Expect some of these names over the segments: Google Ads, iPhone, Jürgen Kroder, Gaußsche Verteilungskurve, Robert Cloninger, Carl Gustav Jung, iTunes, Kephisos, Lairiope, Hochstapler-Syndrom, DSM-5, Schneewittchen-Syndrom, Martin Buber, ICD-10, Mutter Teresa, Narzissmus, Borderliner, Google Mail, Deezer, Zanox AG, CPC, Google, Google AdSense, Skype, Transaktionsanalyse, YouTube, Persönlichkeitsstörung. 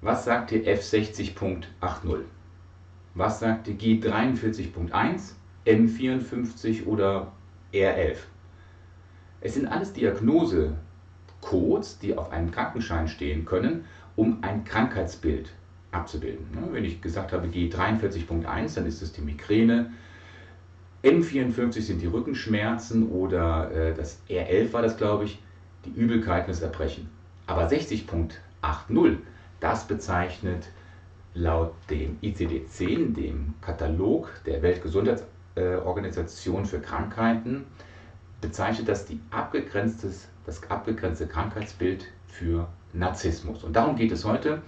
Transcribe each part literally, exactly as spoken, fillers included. Was sagte F sechzig Punkt achtzig? Was sagte G dreiundvierzig Punkt eins, M vierundfünfzig oder R elf? Es sind alles Diagnosecodes, die auf einem Krankenschein stehen können, um ein Krankheitsbild abzubilden. Wenn ich gesagt habe G dreiundvierzig Punkt eins, dann ist das die Migräne, M vierundfünfzig sind die Rückenschmerzen oder das R elf war das, glaube ich, die Übelkeit und das Erbrechen. Aber sechzig Punkt achtzig, das bezeichnet laut dem I C D zehn, dem Katalog der Weltgesundheitsorganisation für Krankheiten, bezeichnet das die abgegrenztes, das abgegrenzte Krankheitsbild für Narzissmus. Und darum geht es heute.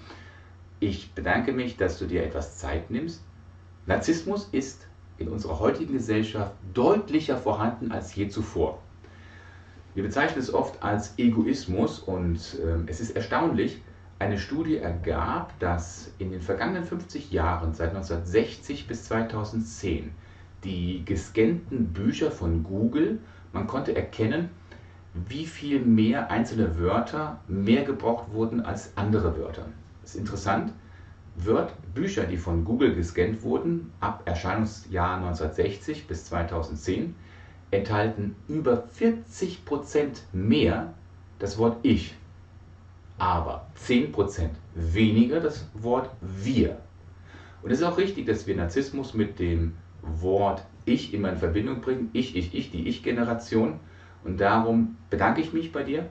Ich bedanke mich, dass du dir etwas Zeit nimmst. Narzissmus ist in unserer heutigen Gesellschaft deutlicher vorhanden als je zuvor. Wir bezeichnen es oft als Egoismus und äh, es ist erstaunlich, eine Studie ergab, dass in den vergangenen fünfzig Jahren, seit neunzehnhundertsechzig bis zweitausendzehn, die gescannten Bücher von Google, man konnte erkennen, wie viel mehr einzelne Wörter mehr gebraucht wurden als andere Wörter. Das ist interessant. Word, Bücher, die von Google gescannt wurden, ab Erscheinungsjahr neunzehnhundertsechzig bis zweitausendzehn, enthalten über vierzig Prozent mehr das Wort Ich, aber zehn Prozent weniger das Wort Wir. Und es ist auch richtig, dass wir Narzissmus mit dem Wort Ich immer in Verbindung bringen. Ich, ich, ich, die Ich-Generation. Und darum bedanke ich mich bei dir,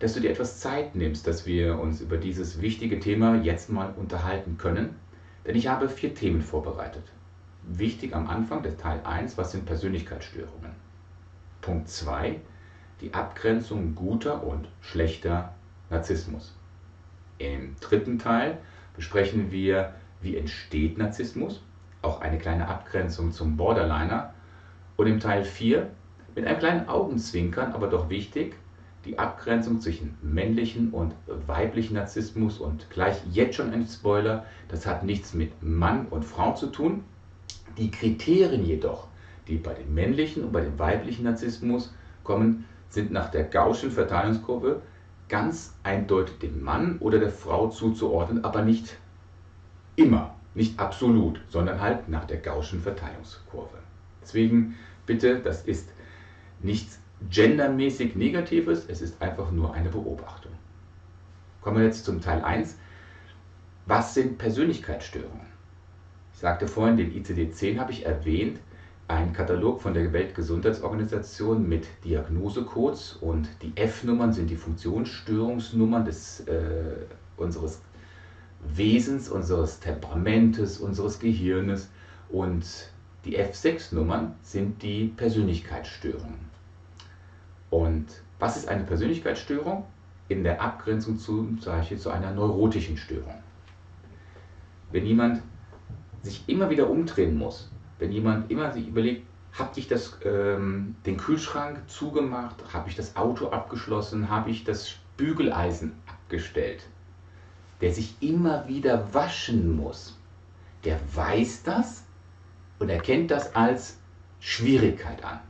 dass du dir etwas Zeit nimmst, dass wir uns über dieses wichtige Thema jetzt mal unterhalten können. Denn ich habe vier Themen vorbereitet. Wichtig am Anfang, der Teil eins, was sind Persönlichkeitsstörungen? Punkt zwei, die Abgrenzung guter und schlechter Narzissmus. Im dritten Teil besprechen wir, wie entsteht Narzissmus, auch eine kleine Abgrenzung zum Borderliner. Und im Teil vier, mit einem kleinen Augenzwinkern, aber doch wichtig, die Abgrenzung zwischen männlichen und weiblichen Narzissmus, und gleich jetzt schon ein Spoiler, das hat nichts mit Mann und Frau zu tun. Die Kriterien jedoch, die bei dem männlichen und bei dem weiblichen Narzissmus kommen, sind nach der Gaußschen Verteilungskurve ganz eindeutig dem Mann oder der Frau zuzuordnen, aber nicht immer, nicht absolut, sondern halt nach der Gaußschen Verteilungskurve. Deswegen bitte, das ist nichts gendermäßig Negatives, es ist einfach nur eine Beobachtung. Kommen wir jetzt zum Teil eins. Was sind Persönlichkeitsstörungen? Ich sagte vorhin, den I C D zehn habe ich erwähnt, ein Katalog von der Weltgesundheitsorganisation mit Diagnosecodes, und die F-Nummern sind die Funktionsstörungsnummern des, äh, unseres Wesens, unseres Temperamentes, unseres Gehirnes, und die F sechs Nummern sind die Persönlichkeitsstörungen. Und was ist eine Persönlichkeitsstörung? In der Abgrenzung zu, sage ich jetzt, zu einer neurotischen Störung. Wenn jemand sich immer wieder umdrehen muss, wenn jemand immer sich überlegt, habe ich das, ähm, den Kühlschrank zugemacht, habe ich das Auto abgeschlossen, habe ich das Bügeleisen abgestellt, der sich immer wieder waschen muss, der weiß das und erkennt das als Schwierigkeit an.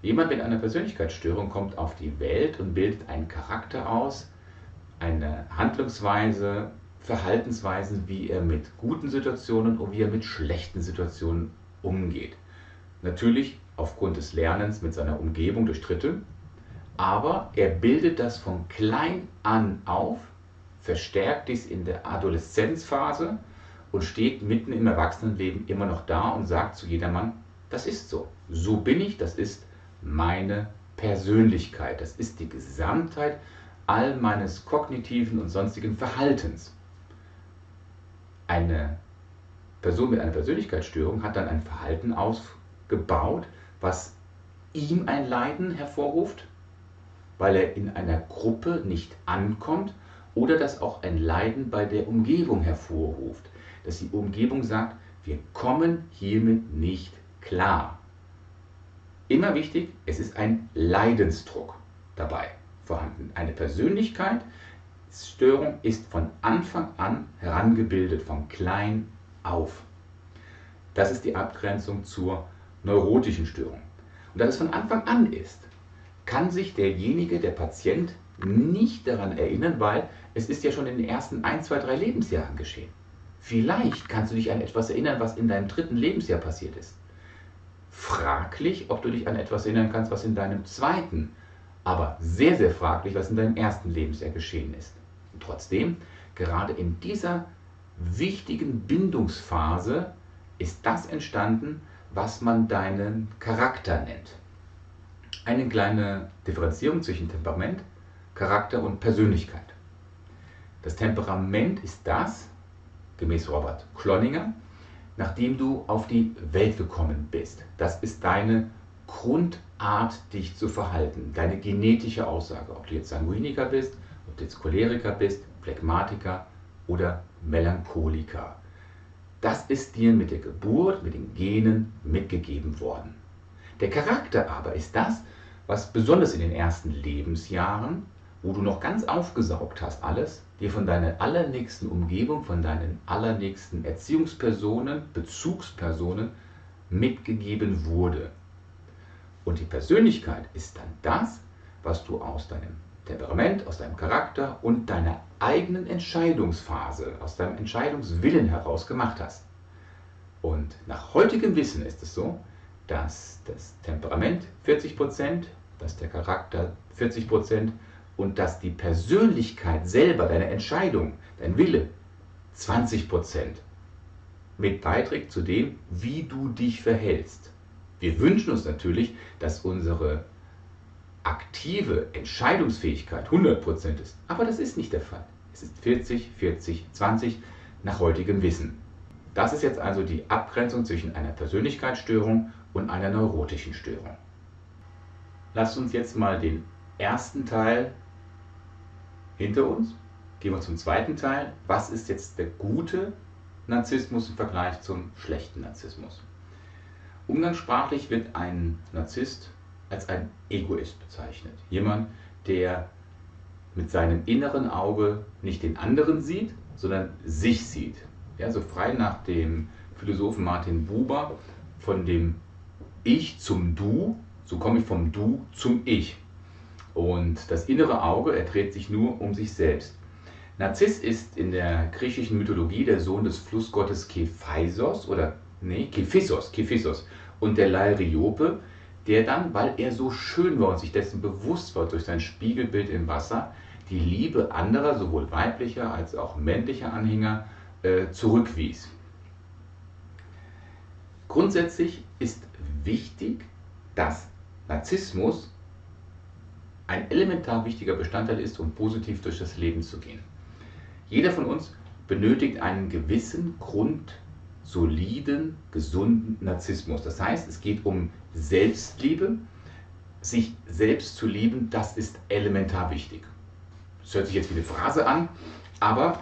Jemand mit einer Persönlichkeitsstörung kommt auf die Welt und bildet einen Charakter aus, eine Handlungsweise, Verhaltensweisen, wie er mit guten Situationen und wie er mit schlechten Situationen umgeht. Natürlich aufgrund des Lernens mit seiner Umgebung durch Dritte, aber er bildet das von klein an auf, verstärkt dies in der Adoleszenzphase und steht mitten im Erwachsenenleben immer noch da und sagt zu jedermann, das ist so, so bin ich, das ist meine Persönlichkeit, das ist die Gesamtheit all meines kognitiven und sonstigen Verhaltens. Eine Person mit einer Persönlichkeitsstörung hat dann ein Verhalten ausgebaut, was ihm ein Leiden hervorruft, weil er in einer Gruppe nicht ankommt, oder dass auch ein Leiden bei der Umgebung hervorruft, dass die Umgebung sagt, wir kommen hiermit nicht klar. Immer wichtig, es ist ein Leidensdruck dabei vorhanden. Eine Persönlichkeit Störung ist von Anfang an herangebildet, von klein auf. Das ist die Abgrenzung zur neurotischen Störung. Und da das von Anfang an ist, kann sich derjenige, der Patient, nicht daran erinnern, weil es ist ja schon in den ersten ein, zwei, drei Lebensjahren geschehen. Vielleicht kannst du dich an etwas erinnern, was in deinem dritten Lebensjahr passiert ist. Fraglich, ob du dich an etwas erinnern kannst, was in deinem zweiten, aber sehr, sehr fraglich, was in deinem ersten Lebensjahr geschehen ist. Und trotzdem, gerade in dieser wichtigen Bindungsphase ist das entstanden, was man deinen Charakter nennt. Eine kleine Differenzierung zwischen Temperament, Charakter und Persönlichkeit. Das Temperament ist das, gemäß Robert Cloninger, nachdem du auf die Welt gekommen bist. Das ist deine Grundart, dich zu verhalten, deine genetische Aussage, ob du jetzt Sanguiniker bist, ob du jetzt Choleriker bist, Phlegmatiker oder Melancholiker. Das ist dir mit der Geburt, mit den Genen mitgegeben worden. Der Charakter aber ist das, was besonders in den ersten Lebensjahren, wo du noch ganz aufgesaugt hast alles, dir von deiner allernächsten Umgebung, von deinen allernächsten Erziehungspersonen, Bezugspersonen mitgegeben wurde. Und die Persönlichkeit ist dann das, was du aus deinem Temperament, aus deinem Charakter und deiner eigenen Entscheidungsphase, aus deinem Entscheidungswillen heraus gemacht hast. Und nach heutigem Wissen ist es so, dass das Temperament vierzig Prozent, dass der Charakter vierzig Prozent und dass die Persönlichkeit selber, deine Entscheidung, dein Wille zwanzig Prozent mit beiträgt zu dem, wie du dich verhältst. Wir wünschen uns natürlich, dass unsere aktive Entscheidungsfähigkeit hundert Prozent ist, aber das ist nicht der Fall. Es ist vierzig, vierzig, zwanzig nach heutigem Wissen. Das ist jetzt also die Abgrenzung zwischen einer Persönlichkeitsstörung und einer neurotischen Störung. Lasst uns jetzt mal den ersten Teil hinter uns. Gehen wir zum zweiten Teil. Was ist jetzt der gute Narzissmus im Vergleich zum schlechten Narzissmus? Umgangssprachlich wird ein Narzisst als ein Egoist bezeichnet. Jemand, der mit seinem inneren Auge nicht den anderen sieht, sondern sich sieht. Ja, so frei nach dem Philosophen Martin Buber, von dem Ich zum Du, so komme ich vom Du zum Ich. Und das innere Auge, er dreht sich nur um sich selbst. Narziss ist in der griechischen Mythologie der Sohn des Flussgottes Kephisos oder nee, Kephisos, Kephisos und der Lairiope, der dann, weil er so schön war und sich dessen bewusst war durch sein Spiegelbild im Wasser, die Liebe anderer, sowohl weiblicher als auch männlicher Anhänger, äh, zurückwies. Grundsätzlich ist wichtig, dass Narzissmus ein elementar wichtiger Bestandteil ist, um positiv durch das Leben zu gehen. Jeder von uns benötigt einen gewissen Grund, soliden, gesunden Narzissmus. Das heißt, es geht um Selbstliebe. Sich selbst zu lieben, das ist elementar wichtig. Das hört sich jetzt wie eine Phrase an, aber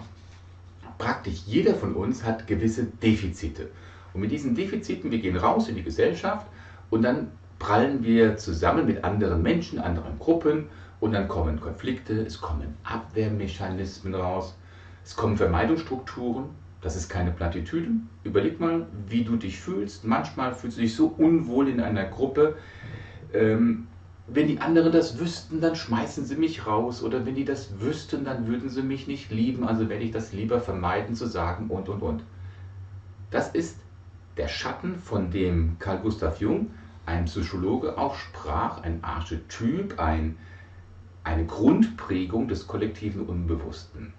praktisch jeder von uns hat gewisse Defizite. Und mit diesen Defiziten, wir gehen raus in die Gesellschaft und dann prallen wir zusammen mit anderen Menschen, anderen Gruppen und dann kommen Konflikte, es kommen Abwehrmechanismen raus, es kommen Vermeidungsstrukturen. Das ist keine Plattitüde. Überleg mal, wie du dich fühlst. Manchmal fühlst du dich so unwohl in einer Gruppe. Ähm, wenn die anderen das wüssten, dann schmeißen sie mich raus. Oder wenn die das wüssten, dann würden sie mich nicht lieben. Also werde ich das lieber vermeiden zu sagen und, und, und. Das ist der Schatten, von dem Carl Gustav Jung, ein Psychologe, auch sprach. Ein Archetyp, ein, eine Grundprägung des kollektiven Unbewussten.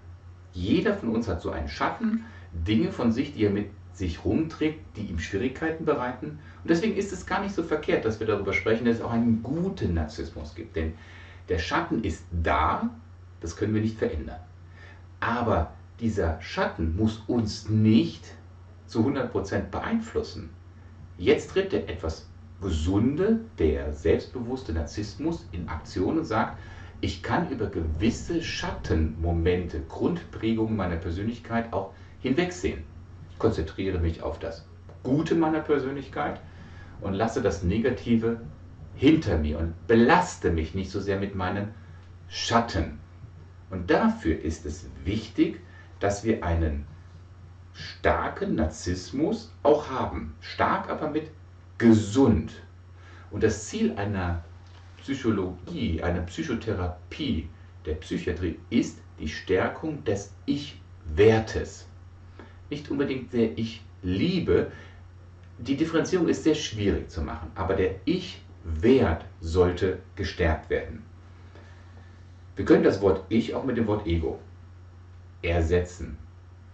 Jeder von uns hat so einen Schatten, Dinge von sich, die er mit sich rumträgt, die ihm Schwierigkeiten bereiten. Und deswegen ist es gar nicht so verkehrt, dass wir darüber sprechen, dass es auch einen guten Narzissmus gibt. Denn der Schatten ist da, das können wir nicht verändern. Aber dieser Schatten muss uns nicht zu hundert Prozent beeinflussen. Jetzt tritt der etwas gesunde, der selbstbewusste Narzissmus in Aktion und sagt, ich kann über gewisse Schattenmomente, Grundprägungen meiner Persönlichkeit auch hinwegsehen. Ich konzentriere mich auf das Gute meiner Persönlichkeit und lasse das Negative hinter mir und belaste mich nicht so sehr mit meinen Schatten. Und dafür ist es wichtig, dass wir einen starken Narzissmus auch haben. Stark, aber mit gesund. Und das Ziel einer Psychologie, einer Psychotherapie der Psychiatrie ist die Stärkung des Ich-Wertes. Nicht unbedingt der Ich-Liebe. Die Differenzierung ist sehr schwierig zu machen, aber der Ich-Wert sollte gestärkt werden. Wir können das Wort Ich auch mit dem Wort Ego ersetzen.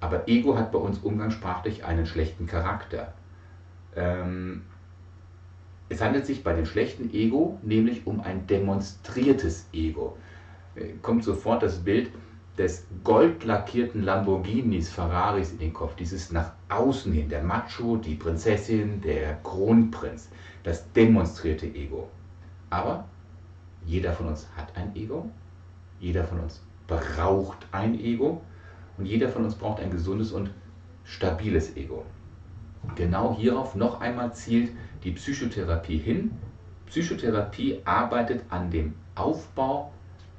Aber Ego hat bei uns umgangssprachlich einen schlechten Charakter. Ähm, es handelt sich bei dem schlechten Ego nämlich um ein demonstriertes Ego. Kommt sofort das Bild des goldlackierten Lamborghinis, Ferraris in den Kopf. Dieses nach außen hin, der Macho, die Prinzessin, der Kronprinz. Das demonstrierte Ego. Aber jeder von uns hat ein Ego. Jeder von uns braucht ein Ego. Und jeder von uns braucht ein gesundes und stabiles Ego. Genau hierauf noch einmal zielt die Psychotherapie hin. Psychotherapie arbeitet an dem Aufbau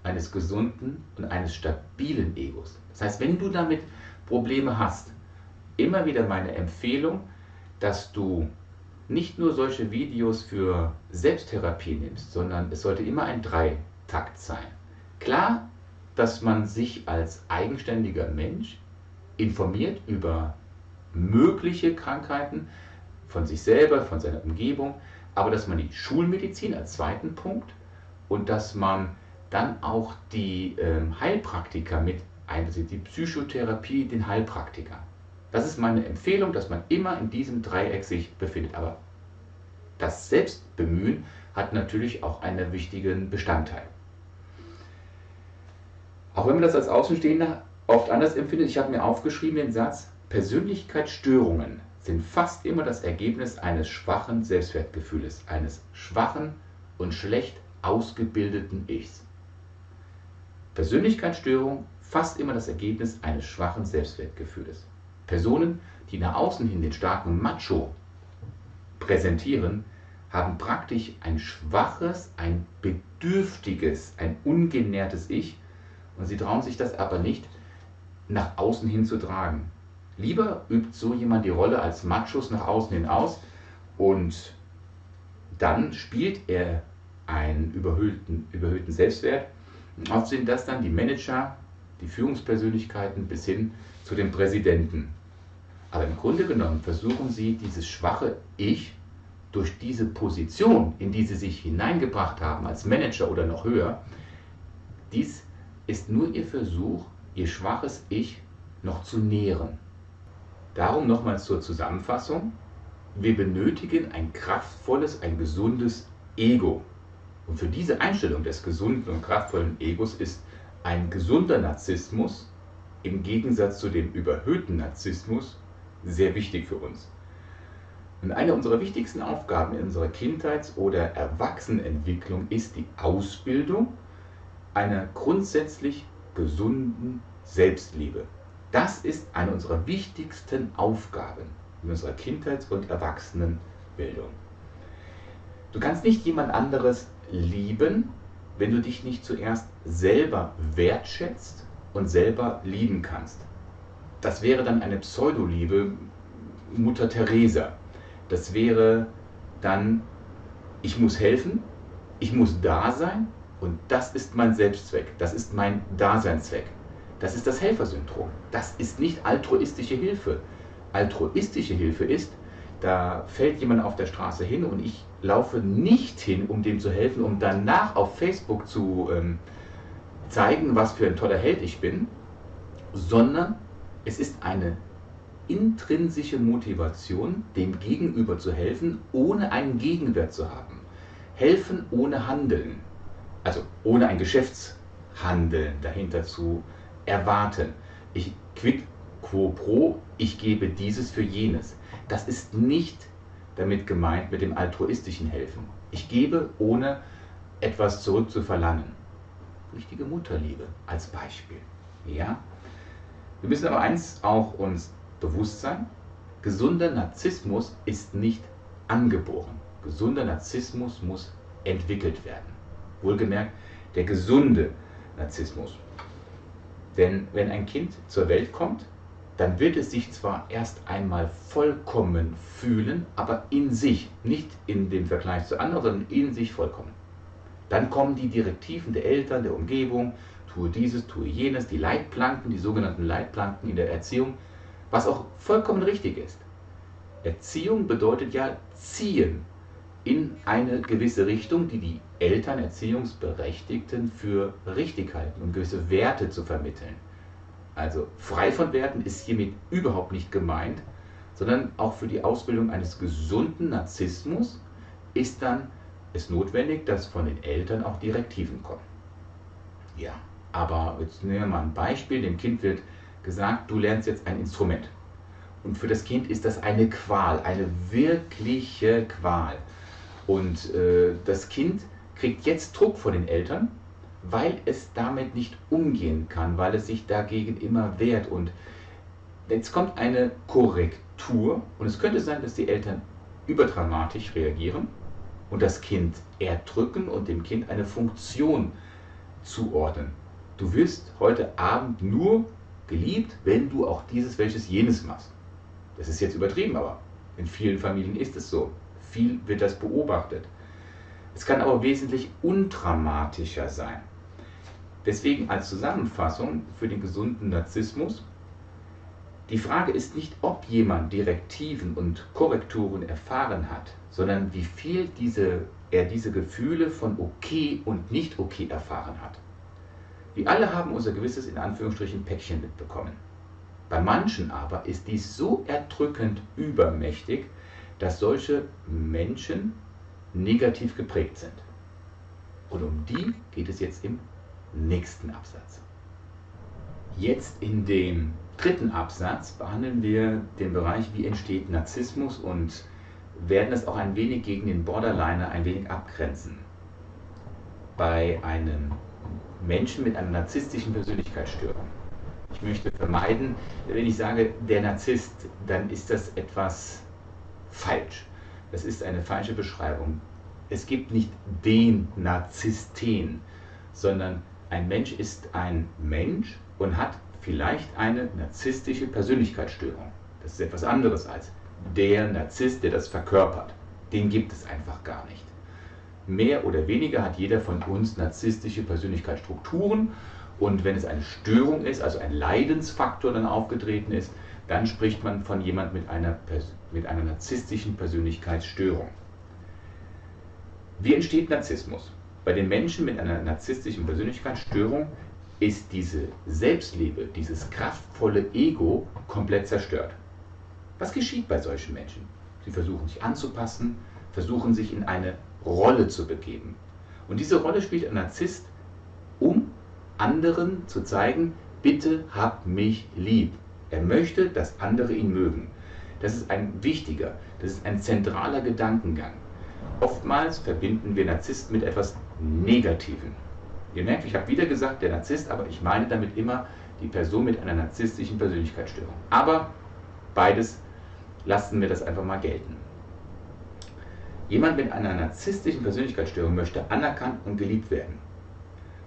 eines gesunden und eines stabilen Egos. Das heißt, wenn du damit Probleme hast, immer wieder meine Empfehlung, dass du nicht nur solche Videos für Selbsttherapie nimmst, sondern es sollte immer ein Dreitakt sein. Klar, dass man sich als eigenständiger Mensch informiert über mögliche Krankheiten von sich selber, von seiner Umgebung, aber dass man die Schulmedizin als zweiten Punkt und dass man dann auch die ähm, Heilpraktiker mit einbezieht, die Psychotherapie, den Heilpraktiker. Das ist meine Empfehlung, dass man immer in diesem Dreieck sich befindet. Aber das Selbstbemühen hat natürlich auch einen wichtigen Bestandteil. Auch wenn man das als Außenstehender oft anders empfindet, ich habe mir aufgeschrieben den Satz, Persönlichkeitsstörungen sind fast immer das Ergebnis eines schwachen Selbstwertgefühles, eines schwachen und schlecht ausgebildeten Ichs. Persönlichkeitsstörung, fast immer das Ergebnis eines schwachen Selbstwertgefühles. Personen, die nach außen hin den starken Macho präsentieren, haben praktisch ein schwaches, ein bedürftiges, ein ungenährtes Ich und sie trauen sich das aber nicht, nach außen hin zu tragen. Lieber übt so jemand die Rolle als Machos nach außen hin aus und dann spielt er einen überhöhten, überhöhten Selbstwert. Oft sind das dann die Manager, die Führungspersönlichkeiten bis hin zu dem Präsidenten. Aber im Grunde genommen versuchen sie, dieses schwache Ich durch diese Position, in die sie sich hineingebracht haben, als Manager oder noch höher, dies ist nur ihr Versuch, ihr schwaches Ich noch zu nähren. Darum nochmals zur Zusammenfassung. Wir benötigen ein kraftvolles, ein gesundes Ego. Und für diese Einstellung des gesunden und kraftvollen Egos ist ein gesunder Narzissmus im Gegensatz zu dem überhöhten Narzissmus sehr wichtig für uns. Und eine unserer wichtigsten Aufgaben in unserer Kindheits- oder Erwachsenenentwicklung ist die Ausbildung einer grundsätzlich gesunden Selbstliebe. Das ist eine unserer wichtigsten Aufgaben in unserer Kindheits- und Erwachsenenbildung. Du kannst nicht jemand anderes lieben, wenn du dich nicht zuerst selber wertschätzt und selber lieben kannst. Das wäre dann eine Pseudoliebe, Mutter Teresa. Das wäre dann, ich muss helfen, ich muss da sein und das ist mein Selbstzweck, das ist mein Daseinszweck. Das ist das Helfersyndrom. Das ist nicht altruistische Hilfe. Altruistische Hilfe ist, da fällt jemand auf der Straße hin und ich laufe nicht hin, um dem zu helfen, um danach auf Facebook zu ähm, zeigen, was für ein toller Held ich bin, sondern es ist eine intrinsische Motivation, dem Gegenüber zu helfen, ohne einen Gegenwert zu haben. Helfen ohne Handeln, also ohne ein Geschäftshandeln dahinter zu erwarten. Ich quid quo pro, ich gebe dieses für jenes. Das ist nicht damit gemeint mit dem altruistischen Helfen. Ich gebe, ohne etwas zurückzuverlangen. Richtige Mutterliebe als Beispiel. Ja? Wir müssen aber eins auch uns bewusst sein. Gesunder Narzissmus ist nicht angeboren. Gesunder Narzissmus muss entwickelt werden. Wohlgemerkt, der gesunde Narzissmus. Denn wenn ein Kind zur Welt kommt, dann wird es sich zwar erst einmal vollkommen fühlen, aber in sich, nicht in dem Vergleich zu anderen, sondern in sich vollkommen. Dann kommen die Direktiven der Eltern, der Umgebung, tue dieses, tue jenes, die Leitplanken, die sogenannten Leitplanken in der Erziehung, was auch vollkommen richtig ist. Erziehung bedeutet ja ziehen in eine gewisse Richtung, die die Eltern, Erziehungsberechtigten für richtig halten, um gewisse Werte zu vermitteln. Also frei von Werten ist hiermit überhaupt nicht gemeint, sondern auch für die Ausbildung eines gesunden Narzissmus ist dann es notwendig, dass von den Eltern auch Direktiven kommen. Ja, aber jetzt nehmen wir mal ein Beispiel. Dem Kind wird gesagt, du lernst jetzt ein Instrument. Und für das Kind ist das eine Qual, eine wirkliche Qual. Und äh, das Kind kriegt jetzt Druck von den Eltern, weil es damit nicht umgehen kann, weil es sich dagegen immer wehrt. Und jetzt kommt eine Korrektur und es könnte sein, dass die Eltern überdramatisch reagieren und das Kind erdrücken und dem Kind eine Funktion zuordnen. Du wirst heute Abend nur geliebt, wenn du auch dieses, welches, jenes machst. Das ist jetzt übertrieben, aber in vielen Familien ist es so. Viel wird das beobachtet. Es kann aber wesentlich undramatischer sein. Deswegen als Zusammenfassung für den gesunden Narzissmus: Die Frage ist nicht, ob jemand Direktiven und Korrekturen erfahren hat, sondern wie viel diese, er diese Gefühle von okay und nicht okay erfahren hat. Wir alle haben unser gewisses, in Anführungsstrichen, Päckchen mitbekommen. Bei manchen aber ist dies so erdrückend übermächtig, dass solche Menschen negativ geprägt sind. Und um die geht es jetzt im nächsten Absatz. Jetzt in dem dritten Absatz behandeln wir den Bereich, wie entsteht Narzissmus, und werden das auch ein wenig gegen den Borderliner ein wenig abgrenzen. Bei einem Menschen mit einer narzisstischen Persönlichkeitsstörung. Ich möchte vermeiden, wenn ich sage, der Narzisst, dann ist das etwas falsch. Das ist eine falsche Beschreibung. Es gibt nicht den Narzissten, sondern ein Mensch ist ein Mensch und hat vielleicht eine narzisstische Persönlichkeitsstörung. Das ist etwas anderes als der Narzisst, der das verkörpert. Den gibt es einfach gar nicht. Mehr oder weniger hat jeder von uns narzisstische Persönlichkeitsstrukturen, und wenn es eine Störung ist, also ein Leidensfaktor dann aufgetreten ist, dann spricht man von jemand mit einer, Pers- mit einer narzisstischen Persönlichkeitsstörung. Wie entsteht Narzissmus? Bei den Menschen mit einer narzisstischen Persönlichkeitsstörung ist diese Selbstliebe, dieses kraftvolle Ego komplett zerstört. Was geschieht bei solchen Menschen? Sie versuchen sich anzupassen, versuchen sich in eine Rolle zu begeben. Und diese Rolle spielt ein Narzisst, um anderen zu zeigen, bitte hab mich lieb. Er möchte, dass andere ihn mögen. Das ist ein wichtiger, das ist ein zentraler Gedankengang. Oftmals verbinden wir Narzissten mit etwas Negativem. Ihr merkt, ich habe wieder gesagt, der Narzisst, aber ich meine damit immer die Person mit einer narzisstischen Persönlichkeitsstörung. Aber beides, lassen wir das einfach mal gelten. Jemand mit einer narzisstischen Persönlichkeitsstörung möchte anerkannt und geliebt werden.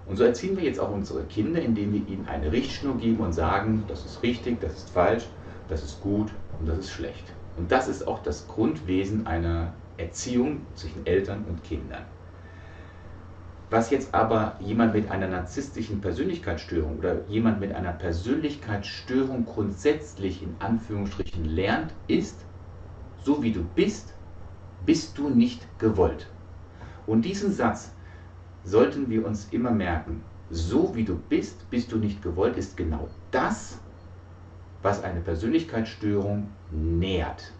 Und so erziehen wir jetzt auch unsere Kinder, indem wir ihnen eine Richtschnur geben und sagen, das ist richtig, das ist falsch, das ist gut und das ist schlecht. Und das ist auch das Grundwesen einer Erziehung zwischen Eltern und Kindern. Was jetzt aber jemand mit einer narzisstischen Persönlichkeitsstörung oder jemand mit einer Persönlichkeitsstörung grundsätzlich, in Anführungsstrichen, lernt, ist, so wie du bist, bist du nicht gewollt. Und diesen Satz sollten wir uns immer merken. So wie du bist, bist du nicht gewollt, ist genau das, was eine Persönlichkeitsstörung nährt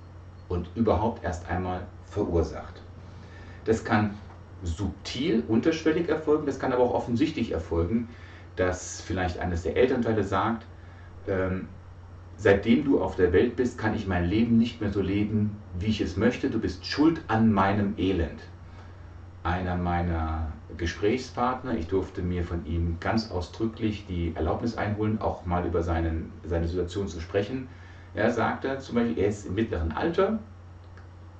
und überhaupt erst einmal verursacht. Das kann subtil, unterschwellig erfolgen, das kann aber auch offensichtlich erfolgen, dass vielleicht eines der Elternteile sagt, ähm, seitdem du auf der Welt bist, kann ich mein Leben nicht mehr so leben, wie ich es möchte, du bist schuld an meinem Elend. Einer meiner Gesprächspartner, ich durfte mir von ihm ganz ausdrücklich die Erlaubnis einholen, auch mal über seinen, seine Situation zu sprechen. Er sagte zum Beispiel, er ist im mittleren Alter,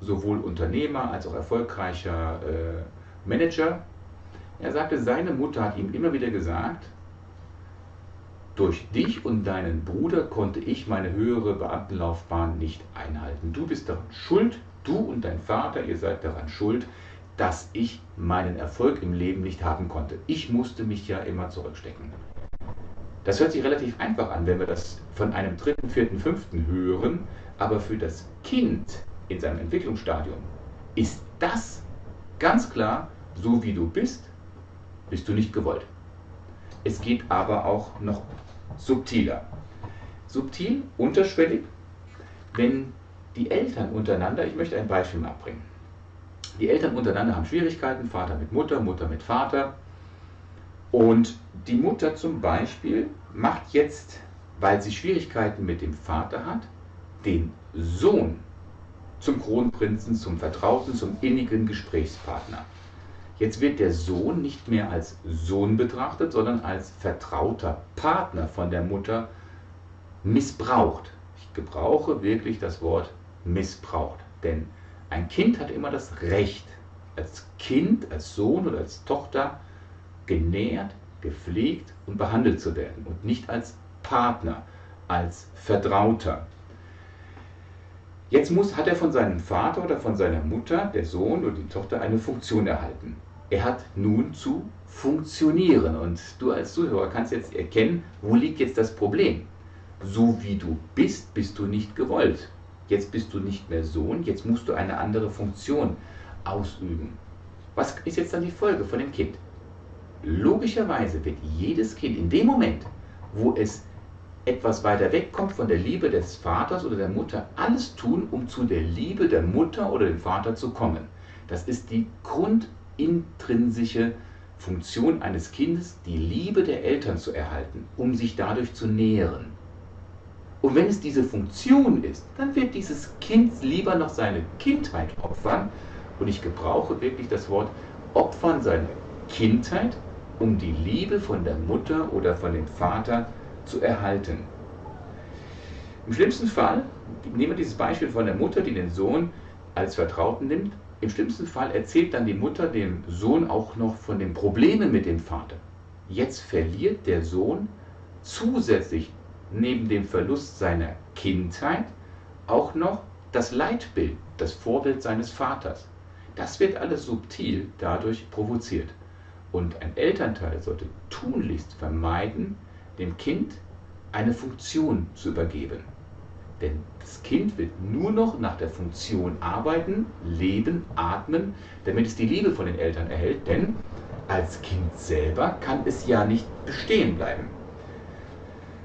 sowohl Unternehmer als auch erfolgreicher äh, Manager. Er sagte, seine Mutter hat ihm immer wieder gesagt, durch dich und deinen Bruder konnte ich meine höhere Beamtenlaufbahn nicht einhalten. Du bist daran schuld, du und dein Vater, ihr seid daran schuld, dass ich meinen Erfolg im Leben nicht haben konnte. Ich musste mich ja immer zurückstecken. Das hört sich relativ einfach an, wenn wir das von einem dritten, vierten, fünften hören, aber für das Kind in seinem Entwicklungsstadium ist das ganz klar, so wie du bist, bist du nicht gewollt. Es geht aber auch noch subtiler. Subtil, unterschwellig, wenn die Eltern untereinander, ich möchte ein Beispiel mal bringen, die Eltern untereinander haben Schwierigkeiten, Vater mit Mutter, Mutter mit Vater. Und die Mutter zum Beispiel macht jetzt, weil sie Schwierigkeiten mit dem Vater hat, den Sohn zum Kronprinzen, zum Vertrauten, zum innigen Gesprächspartner. Jetzt wird der Sohn nicht mehr als Sohn betrachtet, sondern als vertrauter Partner von der Mutter missbraucht. Ich gebrauche wirklich das Wort missbraucht, denn ein Kind hat immer das Recht, als Kind, als Sohn oder als Tochter genährt, gepflegt und behandelt zu werden und nicht als Partner, als Vertrauter. Jetzt muss, hat er von seinem Vater oder von seiner Mutter, der Sohn oder die Tochter, eine Funktion erhalten. Er hat nun zu funktionieren und du als Zuhörer kannst jetzt erkennen, wo liegt jetzt das Problem. So wie du bist, bist du nicht gewollt. Jetzt bist du nicht mehr Sohn, jetzt musst du eine andere Funktion ausüben. Was ist jetzt dann die Folge von dem Kind? Logischerweise wird jedes Kind in dem Moment, wo es etwas weiter wegkommt von der Liebe des Vaters oder der Mutter, alles tun, um zu der Liebe der Mutter oder dem Vater zu kommen. Das ist die grundintrinsische Funktion eines Kindes, die Liebe der Eltern zu erhalten, um sich dadurch zu nähren. Und wenn es diese Funktion ist, dann wird dieses Kind lieber noch seine Kindheit opfern. Und ich gebrauche wirklich das Wort opfern, seine Kindheit, um die Liebe von der Mutter oder von dem Vater zu erhalten. Im schlimmsten Fall, nehmen wir dieses Beispiel von der Mutter, die den Sohn als Vertrauten nimmt, im schlimmsten Fall erzählt dann die Mutter dem Sohn auch noch von den Problemen mit dem Vater. Jetzt verliert der Sohn zusätzlich neben dem Verlust seiner Kindheit auch noch das Leitbild, das Vorbild seines Vaters. Das wird alles subtil dadurch provoziert. Und ein Elternteil sollte tunlichst vermeiden, dem Kind eine Funktion zu übergeben. Denn das Kind wird nur noch nach der Funktion arbeiten, leben, atmen, damit es die Liebe von den Eltern erhält. Denn als Kind selber kann es ja nicht bestehen bleiben.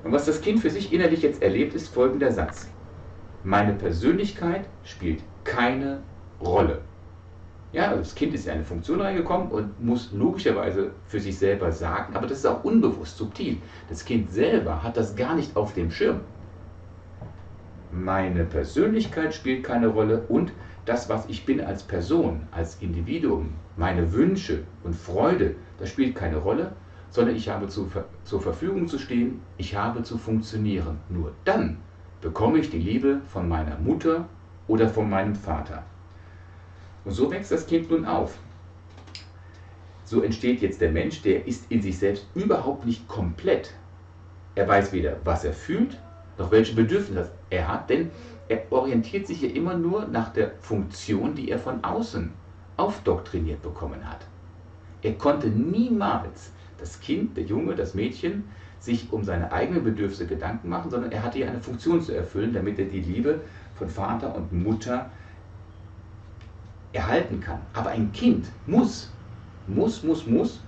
Und was das Kind für sich innerlich jetzt erlebt, ist folgender Satz. Meine Persönlichkeit spielt keine Rolle. Ja, also das Kind ist in eine Funktion reingekommen und muss logischerweise für sich selber sagen, aber das ist auch unbewusst, subtil. Das Kind selber hat das gar nicht auf dem Schirm. Meine Persönlichkeit spielt keine Rolle und das, was ich bin als Person, als Individuum, meine Wünsche und Freude, das spielt keine Rolle, sondern ich habe zu, zur Verfügung zu stehen, ich habe zu funktionieren. Nur dann bekomme ich die Liebe von meiner Mutter oder von meinem Vater. Und so wächst das Kind nun auf. So entsteht jetzt der Mensch, der ist in sich selbst überhaupt nicht komplett. Er weiß weder, was er fühlt, noch welche Bedürfnisse er hat, denn er orientiert sich ja immer nur nach der Funktion, die er von außen aufdoktriniert bekommen hat. Er konnte niemals, das Kind, der Junge, das Mädchen, sich um seine eigenen Bedürfnisse Gedanken machen, sondern er hatte ja eine Funktion zu erfüllen, damit er die Liebe von Vater und Mutter erhalten kann. Aber ein Kind muss, muss, muss, muss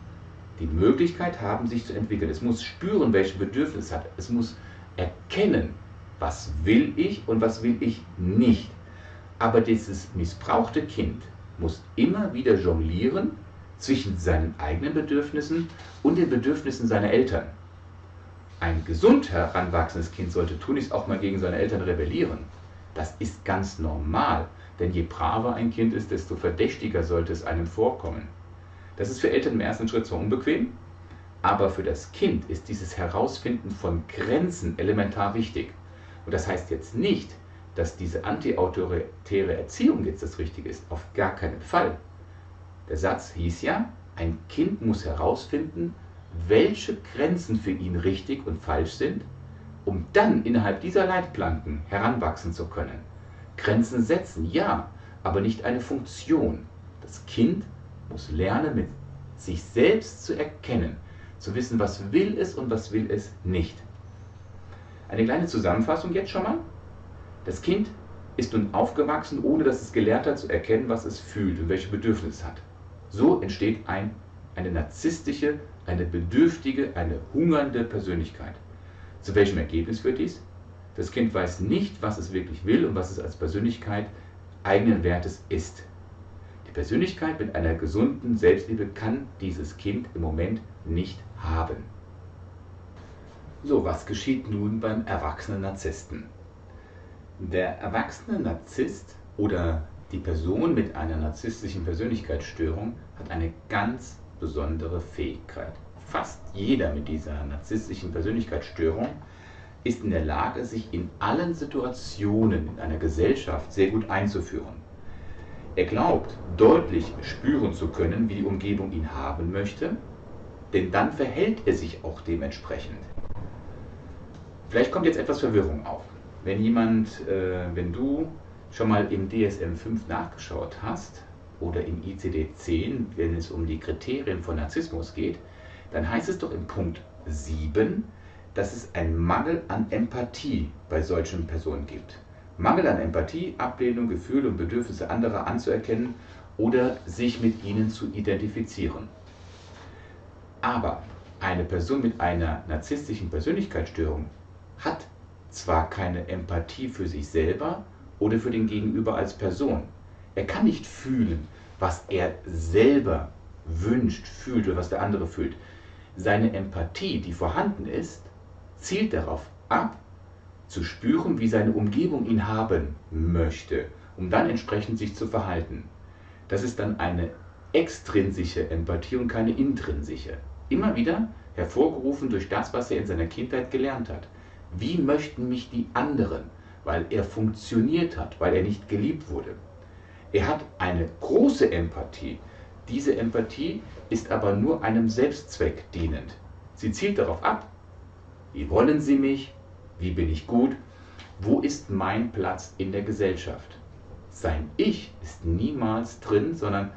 die Möglichkeit haben, sich zu entwickeln. Es muss spüren, welche Bedürfnisse es hat. Es muss erkennen, was will ich und was will ich nicht. Aber dieses missbrauchte Kind muss immer wieder jonglieren zwischen seinen eigenen Bedürfnissen und den Bedürfnissen seiner Eltern. Ein gesund heranwachsendes Kind sollte tunlichst auch mal gegen seine Eltern rebellieren. Das ist ganz normal. Denn je braver ein Kind ist, desto verdächtiger sollte es einem vorkommen. Das ist für Eltern im ersten Schritt zwar unbequem, aber für das Kind ist dieses Herausfinden von Grenzen elementar wichtig. Und das heißt jetzt nicht, dass diese antiautoritäre Erziehung jetzt das Richtige ist. Auf gar keinen Fall. Der Satz hieß ja, ein Kind muss herausfinden, welche Grenzen für ihn richtig und falsch sind, um dann innerhalb dieser Leitplanken heranwachsen zu können. Grenzen setzen, ja, aber nicht eine Funktion. Das Kind muss lernen, mit sich selbst zu erkennen, zu wissen, was will es und was will es nicht. Eine kleine Zusammenfassung jetzt schon mal. Das Kind ist nun aufgewachsen, ohne dass es gelernt hat zu erkennen, was es fühlt und welche Bedürfnisse es hat. So entsteht ein, eine narzisstische, eine bedürftige, eine hungernde Persönlichkeit. Zu welchem Ergebnis führt dies? Das Kind weiß nicht, was es wirklich will und was es als Persönlichkeit eigenen Wertes ist. Die Persönlichkeit mit einer gesunden Selbstliebe kann dieses Kind im Moment nicht haben. So, was geschieht nun beim erwachsenen Narzissten? Der erwachsene Narzisst oder die Person mit einer narzisstischen Persönlichkeitsstörung hat eine ganz besondere Fähigkeit. Fast jeder mit dieser narzisstischen Persönlichkeitsstörung ist in der Lage, sich in allen Situationen in einer Gesellschaft sehr gut einzuführen. Er glaubt, deutlich spüren zu können, wie die Umgebung ihn haben möchte, denn dann verhält er sich auch dementsprechend. Vielleicht kommt jetzt etwas Verwirrung auf. Wenn jemand, äh, wenn du schon mal im D S M fünf nachgeschaut hast oder im I C D zehn, wenn es um die Kriterien von Narzissmus geht, dann heißt es doch im Punkt sieben, dass es einen Mangel an Empathie bei solchen Personen gibt. Mangel an Empathie, Ablehnung, Gefühle und Bedürfnisse anderer anzuerkennen oder sich mit ihnen zu identifizieren. Aber eine Person mit einer narzisstischen Persönlichkeitsstörung hat zwar keine Empathie für sich selber oder für den Gegenüber als Person. Er kann nicht fühlen, was er selber wünscht, fühlt oder was der andere fühlt. Seine Empathie, die vorhanden ist, zielt darauf ab, zu spüren, wie seine Umgebung ihn haben möchte, um dann entsprechend sich zu verhalten. Das ist dann eine extrinsische Empathie und keine intrinsische. Immer wieder hervorgerufen durch das, was er in seiner Kindheit gelernt hat. Wie möchten mich die anderen, weil er funktioniert hat, weil er nicht geliebt wurde. Er hat eine große Empathie. Diese Empathie ist aber nur einem Selbstzweck dienend. Sie zielt darauf ab, wie wollen sie mich, wie bin ich gut, wo ist mein Platz in der Gesellschaft. Sein Ich ist niemals drin, sondern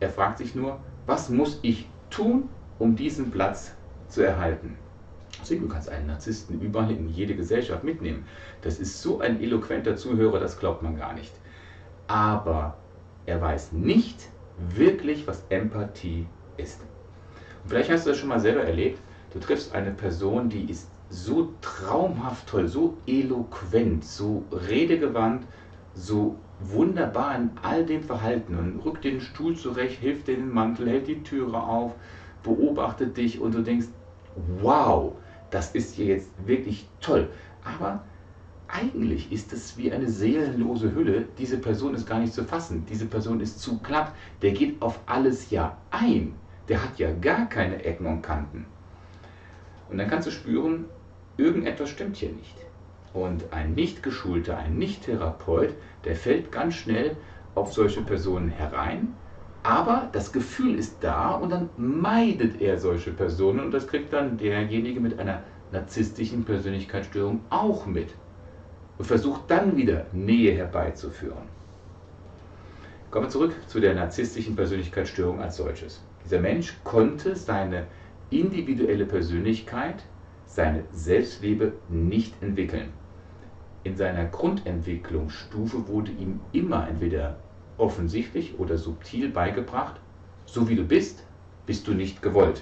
er fragt sich nur, was muss ich tun, um diesen Platz zu erhalten. Deswegen, du kannst einen Narzissten überall in jede Gesellschaft mitnehmen. Das ist so ein eloquenter Zuhörer, das glaubt man gar nicht. Aber er weiß nicht wirklich, was Empathie ist. Und vielleicht hast du das schon mal selber erlebt. Du triffst eine Person, die ist so traumhaft toll, so eloquent, so redegewandt, so wunderbar in all dem Verhalten und rückt den Stuhl zurecht, hilft dir den Mantel, hält die Türe auf, beobachtet dich und du denkst, wow, das ist hier jetzt wirklich toll. Aber eigentlich ist es wie eine seelenlose Hülle. Diese Person ist gar nicht zu fassen. Diese Person ist zu glatt. Der geht auf alles ja ein. Der hat ja gar keine Ecken und Kanten. Und dann kannst du spüren, irgendetwas stimmt hier nicht. Und ein Nicht-Geschulter, ein Nicht-Therapeut, der fällt ganz schnell auf solche Personen herein. Aber das Gefühl ist da und dann meidet er solche Personen und das kriegt dann derjenige mit einer narzisstischen Persönlichkeitsstörung auch mit und versucht dann wieder Nähe herbeizuführen. Kommen wir zurück zu der narzisstischen Persönlichkeitsstörung als solches. Dieser Mensch konnte seine individuelle Persönlichkeit, seine Selbstliebe nicht entwickeln. In seiner Grundentwicklungsstufe wurde ihm immer entweder offensichtlich oder subtil beigebracht, so wie du bist, bist du nicht gewollt.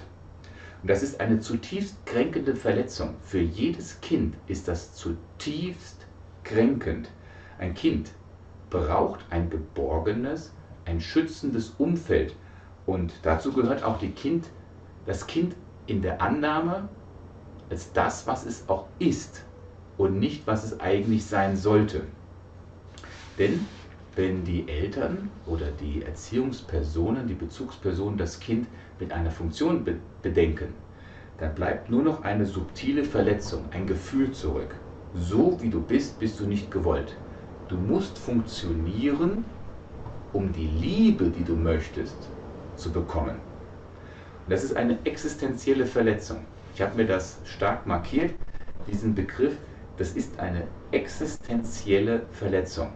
Und das ist eine zutiefst kränkende Verletzung. Für jedes Kind ist das zutiefst kränkend. Ein Kind braucht ein geborgenes, ein schützendes Umfeld. Und dazu gehört auch die Kind, das Kind in der Annahme als das, was es auch ist und nicht, was es eigentlich sein sollte. Denn wenn die Eltern oder die Erziehungspersonen, die Bezugspersonen das Kind mit einer Funktion be- bedenken, dann bleibt nur noch eine subtile Verletzung, ein Gefühl zurück. So wie du bist, bist du nicht gewollt. Du musst funktionieren, um die Liebe, die du möchtest, zu bekommen. Und das ist eine existenzielle Verletzung. Ich habe mir das stark markiert, diesen Begriff. Das ist eine existenzielle Verletzung.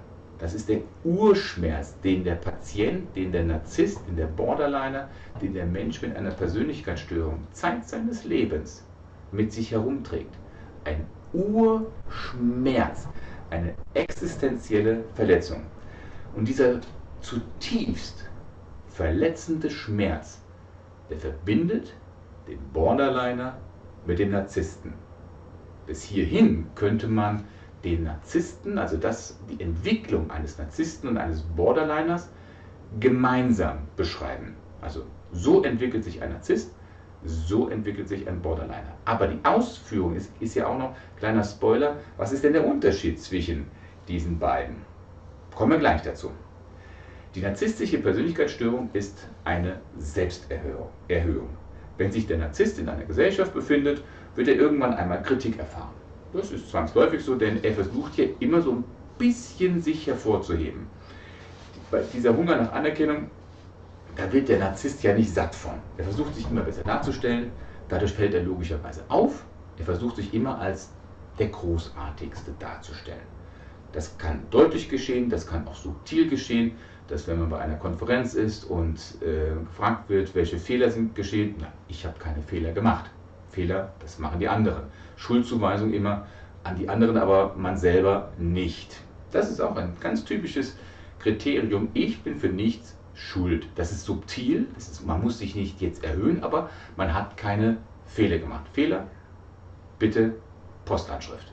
Das ist der Urschmerz, den der Patient, den der Narzisst, den der Borderliner, den der Mensch mit einer Persönlichkeitsstörung Zeit seines Lebens mit sich herumträgt. Ein Urschmerz, eine existenzielle Verletzung. Und dieser zutiefst verletzende Schmerz, der verbindet den Borderliner mit dem Narzissten. Bis hierhin könnte man den Narzissten, also das, die Entwicklung eines Narzissten und eines Borderliners, gemeinsam beschreiben. Also so entwickelt sich ein Narzisst, so entwickelt sich ein Borderliner. Aber die Ausführung ist, ist ja auch noch, kleiner Spoiler, was ist denn der Unterschied zwischen diesen beiden? Kommen wir gleich dazu. Die narzisstische Persönlichkeitsstörung ist eine Selbsterhöhung. Erhöhung. Wenn sich der Narzisst in einer Gesellschaft befindet, wird er irgendwann einmal Kritik erfahren. Das ist zwangsläufig so, denn er versucht hier immer so ein bisschen sich hervorzuheben. Bei dieser Hunger nach Anerkennung, da wird der Narzisst ja nicht satt von. Er versucht sich immer besser darzustellen, dadurch fällt er logischerweise auf. Er versucht sich immer als der Großartigste darzustellen. Das kann deutlich geschehen, das kann auch subtil geschehen, dass wenn man bei einer Konferenz ist und äh, gefragt wird, welche Fehler sind geschehen, na, ich habe keine Fehler gemacht. Fehler, das machen die anderen. Schuldzuweisung immer an die anderen, aber man selber nicht. Das ist auch ein ganz typisches Kriterium. Ich bin für nichts schuld. Das ist subtil, das ist, man muss sich nicht jetzt erhöhen, aber man hat keine Fehler gemacht. Fehler, bitte Postanschrift.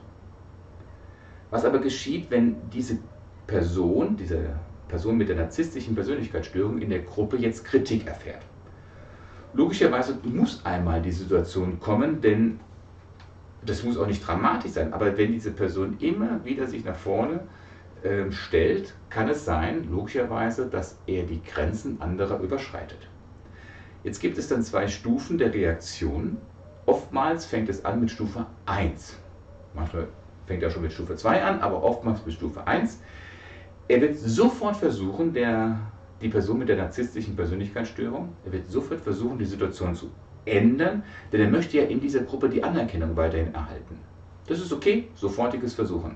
Was aber geschieht, wenn diese Person, diese Person mit der narzisstischen Persönlichkeitsstörung in der Gruppe jetzt Kritik erfährt? Logischerweise muss einmal die Situation kommen, denn das muss auch nicht dramatisch sein, aber wenn diese Person immer wieder sich nach vorne äh, stellt, kann es sein, logischerweise, dass er die Grenzen anderer überschreitet. Jetzt gibt es dann zwei Stufen der Reaktion. Oftmals fängt es an mit Stufe eins. Manchmal fängt er schon mit Stufe zwei an, aber oftmals mit Stufe eins. Er wird sofort versuchen, der... die Person mit der narzisstischen Persönlichkeitsstörung, er wird sofort versuchen, die Situation zu ändern, denn er möchte ja in dieser Gruppe die Anerkennung weiterhin erhalten. Das ist okay, sofortiges Versuchen.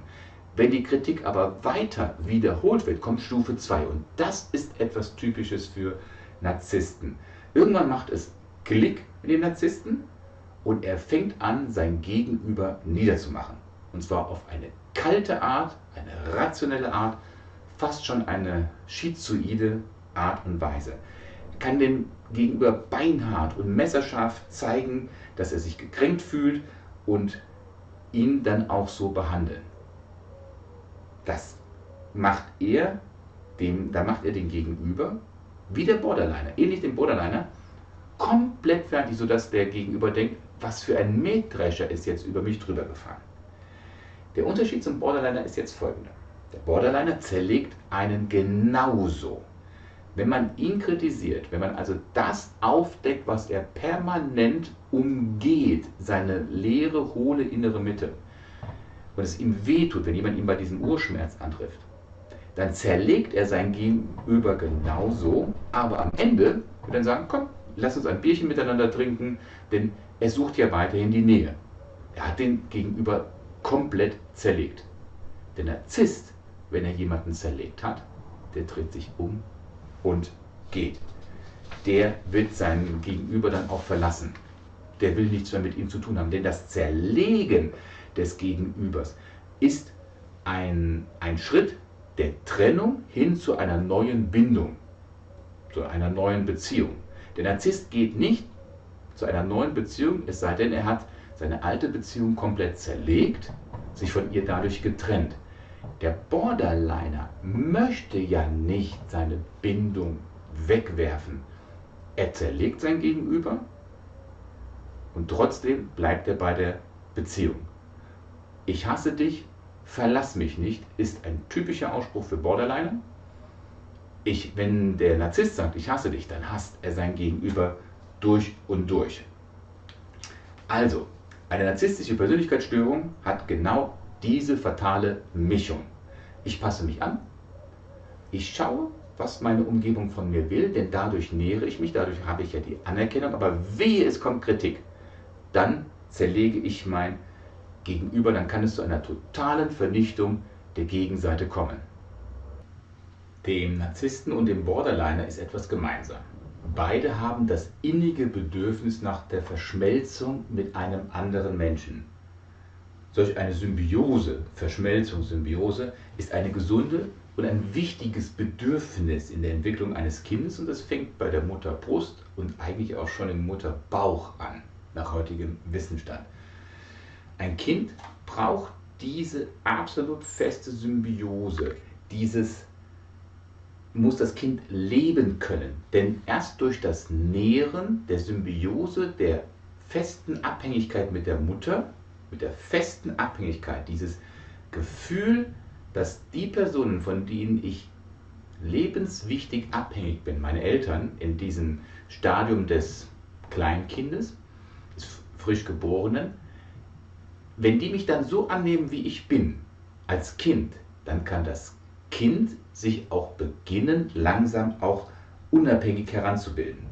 Wenn die Kritik aber weiter wiederholt wird, kommt Stufe zwei und das ist etwas Typisches für Narzissten. Irgendwann macht es Klick mit dem Narzissten und er fängt an, sein Gegenüber niederzumachen. Und zwar auf eine kalte Art, eine rationelle Art, fast schon eine schizoide Art und Weise. Er kann dem Gegenüber beinhart und messerscharf zeigen, dass er sich gekränkt fühlt und ihn dann auch so behandeln. Das macht er dem, da macht er den Gegenüber, wie der Borderliner, ähnlich dem Borderliner, komplett fertig, sodass der Gegenüber denkt, was für ein Mähdrescher ist jetzt über mich drüber gefahren. Der Unterschied zum Borderliner ist jetzt folgender. Der Borderliner zerlegt einen genauso. Wenn man ihn kritisiert, wenn man also das aufdeckt, was er permanent umgeht, seine leere, hohle innere Mitte, und es ihm wehtut, wenn jemand ihn bei diesem Urschmerz antrifft, dann zerlegt er sein Gegenüber genauso, aber am Ende wird er dann sagen, komm, lass uns ein Bierchen miteinander trinken, denn er sucht ja weiterhin die Nähe. Er hat den Gegenüber komplett zerlegt. Der Narzisst, wenn er jemanden zerlegt hat, der dreht sich um und geht. Der wird seinen Gegenüber dann auch verlassen. Der will nichts mehr mit ihm zu tun haben, denn das Zerlegen des Gegenübers ist ein, ein Schritt der Trennung hin zu einer neuen Bindung, zu einer neuen Beziehung. Der Narzisst geht nicht zu einer neuen Beziehung, es sei denn, er hat seine alte Beziehung komplett zerlegt, sich von ihr dadurch getrennt. Der Borderliner möchte ja nicht seine Bindung wegwerfen. Er zerlegt sein Gegenüber und trotzdem bleibt er bei der Beziehung. Ich hasse dich, verlass mich nicht, ist ein typischer Ausspruch für Borderliner. Ich, wenn der Narzisst sagt, ich hasse dich, dann hasst er sein Gegenüber durch und durch. Also, eine narzisstische Persönlichkeitsstörung hat genau diese fatale Mischung. Ich passe mich an, ich schaue, was meine Umgebung von mir will, denn dadurch nähere ich mich, dadurch habe ich ja die Anerkennung, aber wehe, es kommt Kritik, dann zerlege ich mein Gegenüber, dann kann es zu einer totalen Vernichtung der Gegenseite kommen. Dem Narzissten und dem Borderliner ist etwas gemeinsam. Beide haben das innige Bedürfnis nach der Verschmelzung mit einem anderen Menschen. Solch eine Symbiose, Verschmelzung, Symbiose, ist eine gesunde und ein wichtiges Bedürfnis in der Entwicklung eines Kindes, und das fängt bei der Mutterbrust und eigentlich auch schon im Mutterbauch an, nach heutigem Wissensstand. Ein Kind braucht diese absolut feste Symbiose, dieses muss das Kind leben können, denn erst durch das Nähren der Symbiose, der festen Abhängigkeit mit der Mutter, mit der festen Abhängigkeit, dieses Gefühl, dass die Personen, von denen ich lebenswichtig abhängig bin, meine Eltern in diesem Stadium des Kleinkindes, des Frischgeborenen, wenn die mich dann so annehmen, wie ich bin, als Kind, dann kann das Kind sich auch beginnen, langsam auch unabhängig heranzubilden.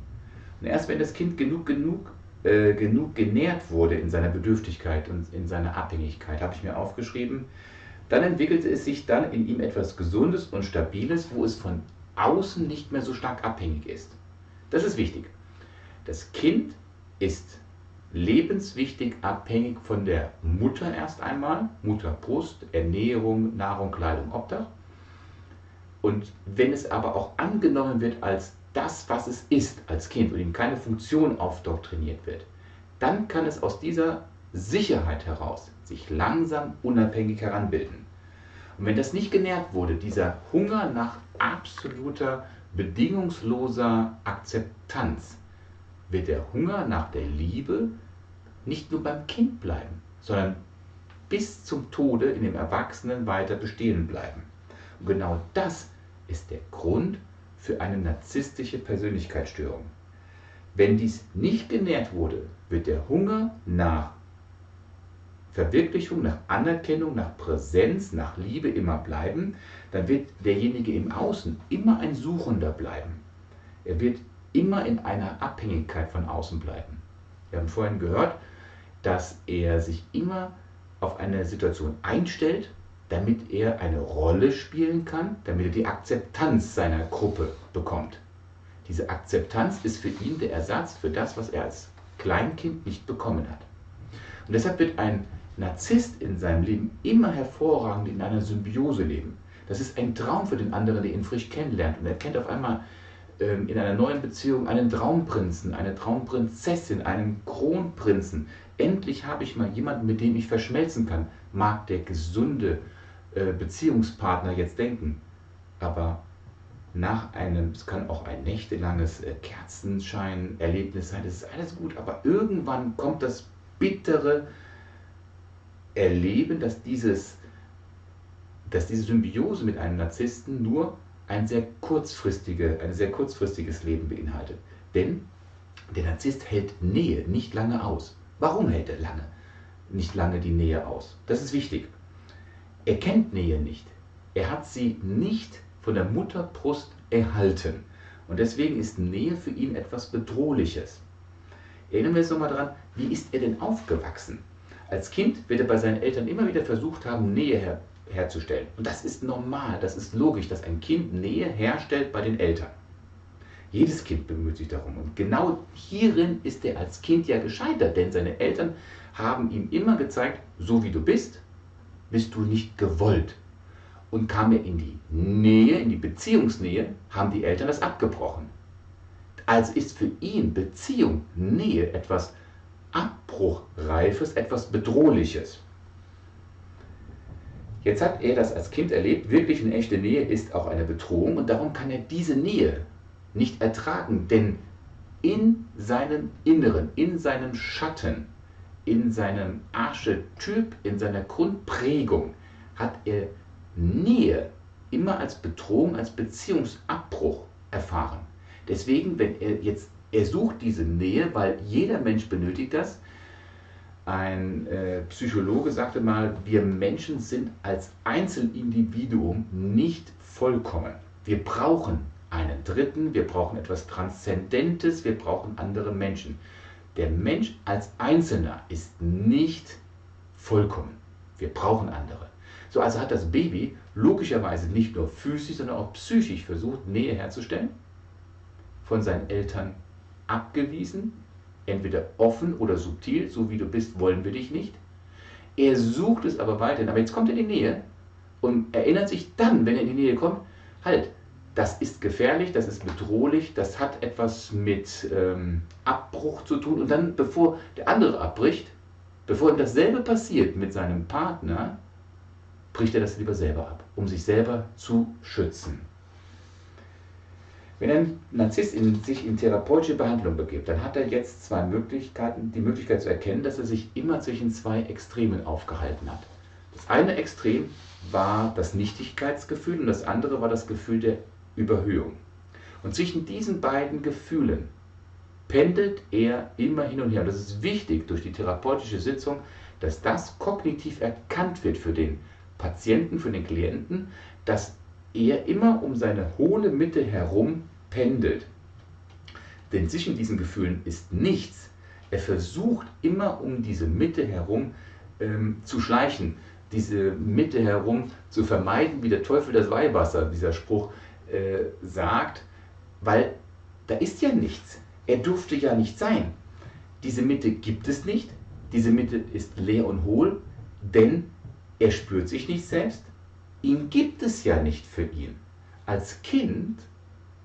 Und erst wenn das Kind genug, genug, äh, genug genährt wurde in seiner Bedürftigkeit und in seiner Abhängigkeit, habe ich mir aufgeschrieben, dann entwickelte es sich dann in ihm etwas Gesundes und Stabiles, wo es von außen nicht mehr so stark abhängig ist. Das ist wichtig. Das Kind ist lebenswichtig abhängig von der Mutter erst einmal, Mutterbrust, Ernährung, Nahrung, Kleidung, Obdach. Und wenn es aber auch angenommen wird als das, was es ist, als Kind, und ihm keine Funktion aufdoktriniert wird, dann kann es aus dieser Sicherheit heraus sich langsam unabhängig heranbilden. Und wenn das nicht genährt wurde, dieser Hunger nach absoluter, bedingungsloser Akzeptanz, wird der Hunger nach der Liebe nicht nur beim Kind bleiben, sondern bis zum Tode in dem Erwachsenen weiter bestehen bleiben. Und genau das ist der Grund für eine narzisstische Persönlichkeitsstörung. Wenn dies nicht genährt wurde, wird der Hunger nach Verwirklichung, nach Anerkennung, nach Präsenz, nach Liebe immer bleiben. Dann wird derjenige im Außen immer ein Suchender bleiben. Er wird immer in einer Abhängigkeit von außen bleiben. Wir haben vorhin gehört, dass er sich immer auf eine Situation einstellt, damit er eine Rolle spielen kann, damit er die Akzeptanz seiner Gruppe bekommt. Diese Akzeptanz ist für ihn der Ersatz für das, was er als Kleinkind nicht bekommen hat. Und deshalb wird ein Narzisst in seinem Leben immer hervorragend in einer Symbiose leben. Das ist ein Traum für den anderen, der ihn frisch kennenlernt. Und er kennt auf einmal ähm, in einer neuen Beziehung einen Traumprinzen, eine Traumprinzessin, einen Kronprinzen. Endlich habe ich mal jemanden, mit dem ich verschmelzen kann, mag der gesunde Beziehungspartner jetzt denken, aber nach einem, es kann auch ein nächtelanges Kerzenschein-Erlebnis sein, das ist alles gut, aber irgendwann kommt das bittere Erleben, dass, dieses, dass diese Symbiose mit einem Narzissten nur ein sehr, kurzfristige, ein sehr kurzfristiges Leben beinhaltet. Denn der Narzisst hält Nähe nicht lange aus. Warum hält er lange? nicht lange die Nähe aus? Das ist wichtig. Er kennt Nähe nicht. Er hat sie nicht von der Mutterbrust erhalten. Und deswegen ist Nähe für ihn etwas Bedrohliches. Erinnern wir uns nochmal daran, wie ist er denn aufgewachsen? Als Kind wird er bei seinen Eltern immer wieder versucht haben, Nähe her herzustellen. Und das ist normal, das ist logisch, dass ein Kind Nähe herstellt bei den Eltern. Jedes Kind bemüht sich darum. Und genau hierin ist er als Kind ja gescheitert, denn seine Eltern haben ihm immer gezeigt, so wie du bist, bist du nicht gewollt. Und kam er in die Nähe, in die Beziehungsnähe, haben die Eltern das abgebrochen. Also ist für ihn Beziehung, Nähe etwas Abbruchreifes, etwas Bedrohliches. Jetzt hat er das als Kind erlebt, wirklich eine echte Nähe ist auch eine Bedrohung, und darum kann er diese Nähe nicht ertragen, denn in seinem Inneren, in seinem Schatten, in seinem Archetyp, in seiner Grundprägung hat er Nähe immer als Bedrohung, als Beziehungsabbruch erfahren. Deswegen, wenn er jetzt, er sucht diese Nähe, weil jeder Mensch benötigt das. Ein äh, Psychologe sagte mal, wir Menschen sind als Einzelindividuum nicht vollkommen. Wir brauchen einen Dritten, wir brauchen etwas Transzendentes, wir brauchen andere Menschen. Der Mensch als Einzelner ist nicht vollkommen. Wir brauchen andere. So, also hat das Baby logischerweise nicht nur physisch, sondern auch psychisch versucht, Nähe herzustellen, von seinen Eltern abgewiesen, entweder offen oder subtil, so wie du bist, wollen wir dich nicht. Er sucht es aber weiterhin, aber jetzt kommt er in die Nähe und erinnert sich dann, wenn er in die Nähe kommt, halt, das ist gefährlich, das ist bedrohlich, das hat etwas mit ähm, Abbruch zu tun. Und dann, bevor der andere abbricht, bevor ihm dasselbe passiert mit seinem Partner, bricht er das lieber selber ab, um sich selber zu schützen. Wenn ein Narzisst in sich in therapeutische Behandlung begibt, dann hat er jetzt zwei Möglichkeiten, die Möglichkeit zu erkennen, dass er sich immer zwischen zwei Extremen aufgehalten hat. Das eine Extrem war das Nichtigkeitsgefühl und das andere war das Gefühl der Überhöhung. Und zwischen diesen beiden Gefühlen pendelt er immer hin und her. Und das ist wichtig durch die therapeutische Sitzung, dass das kognitiv erkannt wird für den Patienten, für den Klienten, dass er immer um seine hohle Mitte herum pendelt. Denn zwischen diesen Gefühlen ist nichts. Er versucht immer um diese Mitte herum ähm, zu schleichen, diese Mitte herum zu vermeiden, wie der Teufel das Weihwasser, dieser Spruch äh, sagt, weil da ist ja nichts. Er durfte ja nicht sein. Diese Mitte gibt es nicht. Diese Mitte ist leer und hohl, denn er spürt sich nicht selbst. Ihn gibt es ja nicht für ihn. Als Kind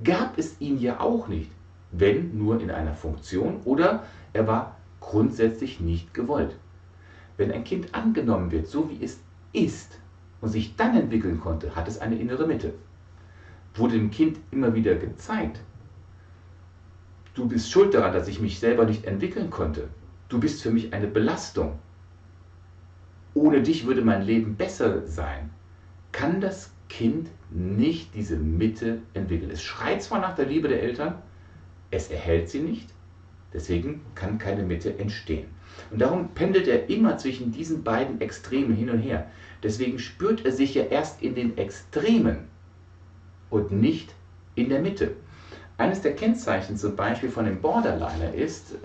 gab es ihn ja auch nicht, wenn nur in einer Funktion oder er war grundsätzlich nicht gewollt. Wenn ein Kind angenommen wird, so wie es ist und sich dann entwickeln konnte, hat es eine innere Mitte. Wurde dem Kind immer wieder gezeigt, du bist schuld daran, dass ich mich selber nicht entwickeln konnte. Du bist für mich eine Belastung. Ohne dich würde mein Leben besser sein. Kann das Kind nicht diese Mitte entwickeln. Es schreit zwar nach der Liebe der Eltern, es erhält sie nicht, deswegen kann keine Mitte entstehen. Und darum pendelt er immer zwischen diesen beiden Extremen hin und her. Deswegen spürt er sich ja erst in den Extremen und nicht in der Mitte. Eines der Kennzeichen zum Beispiel von dem Borderliner ist,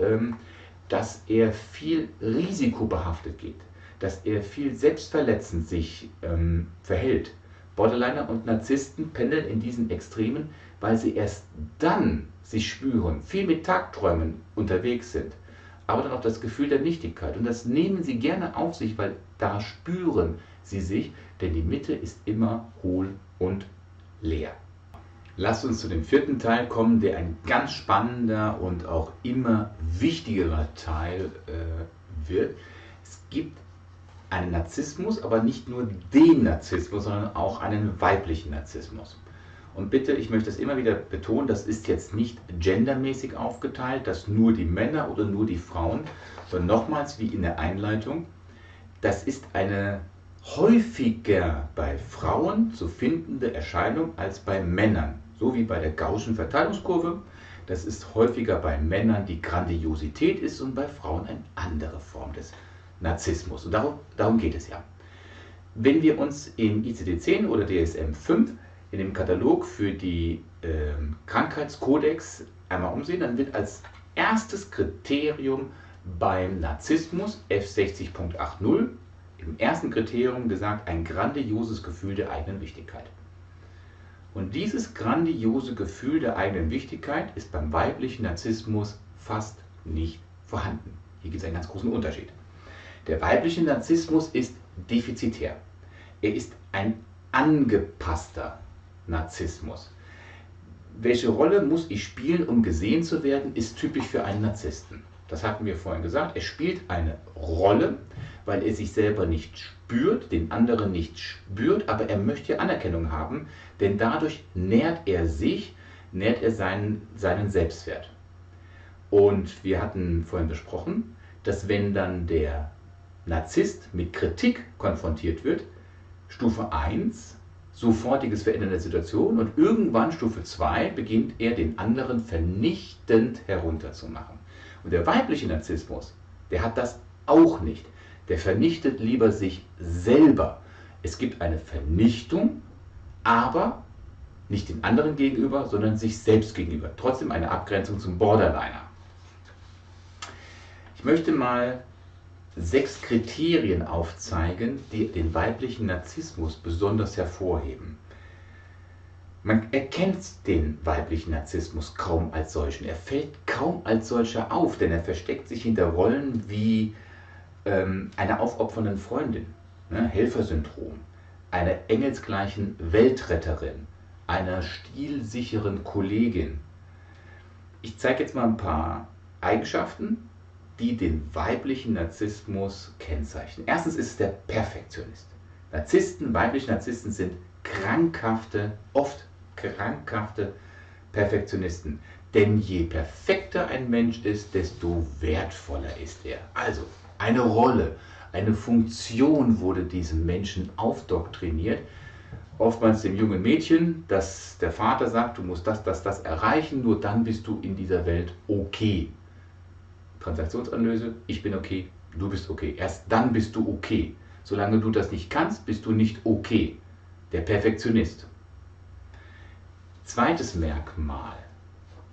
dass er viel risikobehaftet geht, dass er viel selbstverletzend sich ähm, verhält. Borderliner und Narzissten pendeln in diesen Extremen, weil sie erst dann sich spüren, viel mit Tagträumen unterwegs sind, aber dann auch das Gefühl der Nichtigkeit. Und das nehmen sie gerne auf sich, weil da spüren sie sich, denn die Mitte ist immer hohl und leer. Lasst uns zu dem vierten Teil kommen, der ein ganz spannender und auch immer wichtigerer Teil äh, wird. Es gibt einen Narzissmus, aber nicht nur den Narzissmus, sondern auch einen weiblichen Narzissmus. Und bitte, ich möchte es immer wieder betonen, das ist jetzt nicht gendermäßig aufgeteilt, dass nur die Männer oder nur die Frauen, sondern nochmals wie in der Einleitung, das ist eine häufiger bei Frauen zu findende Erscheinung als bei Männern, so wie bei der Gaußschen Verteilungskurve. Das ist häufiger bei Männern die Grandiosität ist und bei Frauen eine andere Form des Narzissmus. Und darum, darum geht es ja. Wenn wir uns im I C D zehn oder D S M fünf in dem Katalog für die äh, Krankheitskodex einmal umsehen, dann wird als erstes Kriterium beim Narzissmus F sechzig Punkt achtzig im ersten Kriterium gesagt, ein grandioses Gefühl der eigenen Wichtigkeit. Und dieses grandiose Gefühl der eigenen Wichtigkeit ist beim weiblichen Narzissmus fast nicht vorhanden. Hier gibt es einen ganz großen Unterschied. Der weibliche Narzissmus ist defizitär. Er ist ein angepasster Narzissmus. Welche Rolle muss ich spielen, um gesehen zu werden, ist typisch für einen Narzissten. Das hatten wir vorhin gesagt. Er spielt eine Rolle, weil er sich selber nicht spürt, den anderen nicht spürt, aber er möchte Anerkennung haben, denn dadurch nährt er sich, nährt er seinen, seinen Selbstwert. Und wir hatten vorhin besprochen, dass wenn dann der Narzisst mit Kritik konfrontiert wird, Stufe eins, sofortiges Verändern der Situation und irgendwann Stufe zwei beginnt er den anderen vernichtend herunterzumachen. Und der weibliche Narzissmus, der hat das auch nicht. Der vernichtet lieber sich selber. Es gibt eine Vernichtung, aber nicht den anderen gegenüber, sondern sich selbst gegenüber. Trotzdem eine Abgrenzung zum Borderliner. Ich möchte mal sechs Kriterien aufzeigen, die den weiblichen Narzissmus besonders hervorheben. Man erkennt den weiblichen Narzissmus kaum als solchen. Er fällt kaum als solcher auf, denn er versteckt sich hinter Rollen wie ähm, einer aufopfernden Freundin, ne, Helfersyndrom, einer engelsgleichen Weltretterin, einer stilsicheren Kollegin. Ich zeige jetzt mal ein paar Eigenschaften, die den weiblichen Narzissmus kennzeichnen. Erstens ist es der Perfektionist. Narzissten, weibliche Narzissten sind krankhafte, oft krankhafte Perfektionisten. Denn je perfekter ein Mensch ist, desto wertvoller ist er. Also eine Rolle, eine Funktion wurde diesem Menschen aufdoktriniert. Oftmals dem jungen Mädchen, dass der Vater sagt, du musst das, das, das erreichen, nur dann bist du in dieser Welt okay. Transaktionsanalyse, ich bin okay, du bist okay. Erst dann bist du okay. Solange du das nicht kannst, bist du nicht okay. Der Perfektionist. Zweites Merkmal.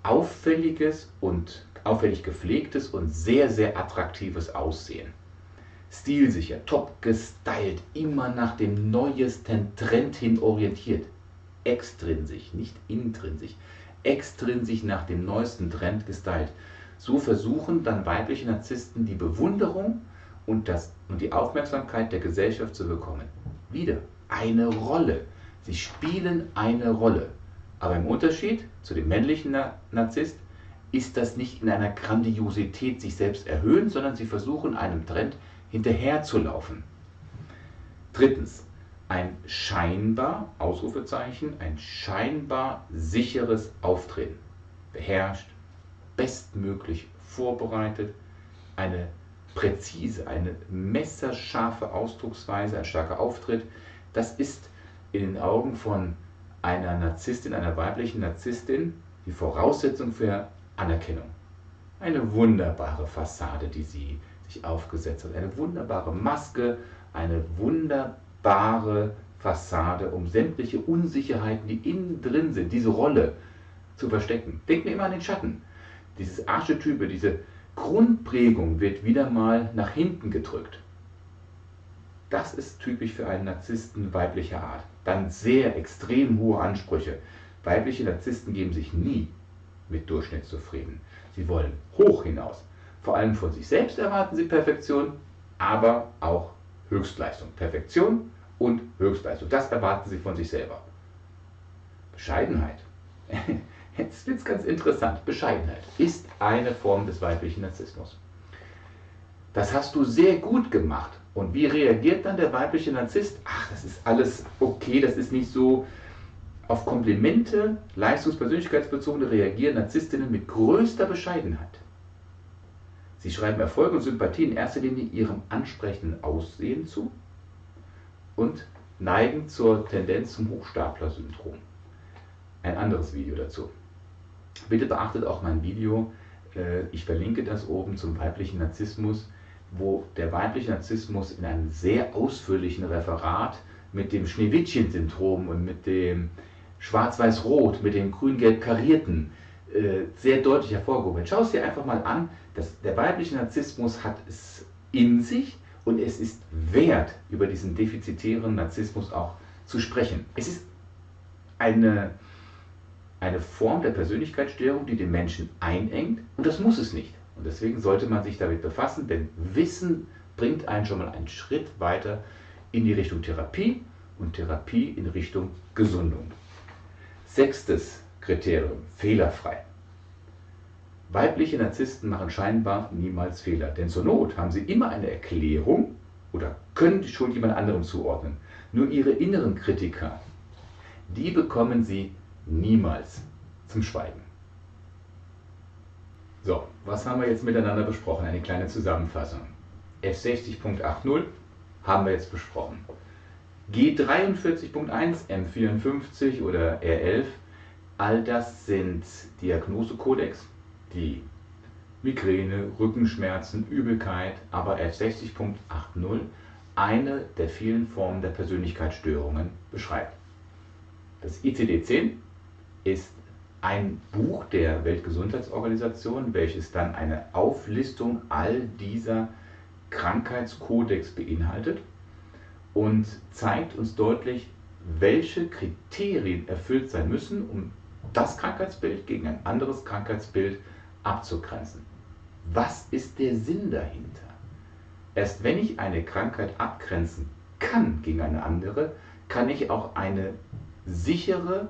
Auffälliges und auffällig gepflegtes und sehr, sehr attraktives Aussehen. Stilsicher, top gestylt, immer nach dem neuesten Trend hin orientiert. Extrinsisch, nicht intrinsisch. Extrinsisch nach dem neuesten Trend gestylt. So versuchen dann weibliche Narzissten die Bewunderung und, das, und die Aufmerksamkeit der Gesellschaft zu bekommen. Wieder eine Rolle. Sie spielen eine Rolle. Aber im Unterschied zu dem männlichen Narzisst ist das nicht in einer Grandiosität sich selbst erhöhen, sondern sie versuchen einem Trend hinterherzulaufen. Drittens, ein scheinbar, Ausrufezeichen, ein scheinbar sicheres Auftreten. Beherrscht, bestmöglich vorbereitet, eine präzise, eine messerscharfe Ausdrucksweise, ein starker Auftritt. Das ist in den Augen von einer Narzisstin, einer weiblichen Narzisstin, die Voraussetzung für Anerkennung. Eine wunderbare Fassade, die sie aufgesetzt hat. Eine wunderbare Maske, eine wunderbare Fassade, um sämtliche Unsicherheiten, die innen drin sind, diese Rolle zu verstecken. Denkt mir immer an den Schatten. Dieses Archetype, diese Grundprägung wird wieder mal nach hinten gedrückt. Das ist typisch für einen Narzissten weiblicher Art. Dann sehr extrem hohe Ansprüche. Weibliche Narzissten geben sich nie mit Durchschnitt zufrieden. Sie wollen hoch hinaus. Vor allem von sich selbst erwarten sie Perfektion, aber auch Höchstleistung. Perfektion und Höchstleistung, das erwarten sie von sich selber. Bescheidenheit. Jetzt wird es ganz interessant. Bescheidenheit ist eine Form des weiblichen Narzissmus. Das hast du sehr gut gemacht. Und wie reagiert dann der weibliche Narzisst? Ach, das ist alles okay, das ist nicht so. Auf Komplimente, leistungspersönlichkeitsbezogene reagieren Narzisstinnen mit größter Bescheidenheit. Sie schreiben Erfolg und Sympathie in erster Linie ihrem ansprechenden Aussehen zu und neigen zur Tendenz zum Hochstapler-Syndrom. Ein anderes Video dazu. Bitte beachtet auch mein Video, ich verlinke das oben, zum weiblichen Narzissmus, wo der weibliche Narzissmus in einem sehr ausführlichen Referat mit dem Schneewittchen-Syndrom und mit dem Schwarz-Weiß-Rot, mit dem Grün-Gelb-Karierten sehr deutlich hervorgehoben wird. Schau es dir einfach mal an, dass der weibliche Narzissmus hat es in sich und es ist wert, über diesen defizitären Narzissmus auch zu sprechen. Es ist eine, eine Form der Persönlichkeitsstörung, die den Menschen einengt, und das muss es nicht. Und deswegen sollte man sich damit befassen, denn Wissen bringt einen schon mal einen Schritt weiter in die Richtung Therapie und Therapie in Richtung Gesundung. Sechstes Kriterium, fehlerfrei. Weibliche Narzissten machen scheinbar niemals Fehler, denn zur Not haben sie immer eine Erklärung oder können die Schuld jemand anderem zuordnen. Nur ihre inneren Kritiker, die bekommen sie niemals zum Schweigen. So, was haben wir jetzt miteinander besprochen? Eine kleine Zusammenfassung. F sechzig Punkt achtzig haben wir jetzt besprochen. G dreiundvierzig Punkt eins, M vierundfünfzig oder R elf. All das sind Diagnosekodex, die Migräne, Rückenschmerzen, Übelkeit, aber F sechzig Punkt achtzig eine der vielen Formen der Persönlichkeitsstörungen beschreibt. Das I C D zehn ist ein Buch der Weltgesundheitsorganisation, welches dann eine Auflistung all dieser Krankheitskodex beinhaltet und zeigt uns deutlich, welche Kriterien erfüllt sein müssen, um das Krankheitsbild gegen ein anderes Krankheitsbild abzugrenzen. Was ist der Sinn dahinter? Erst wenn ich eine Krankheit abgrenzen kann gegen eine andere, kann ich auch eine sichere,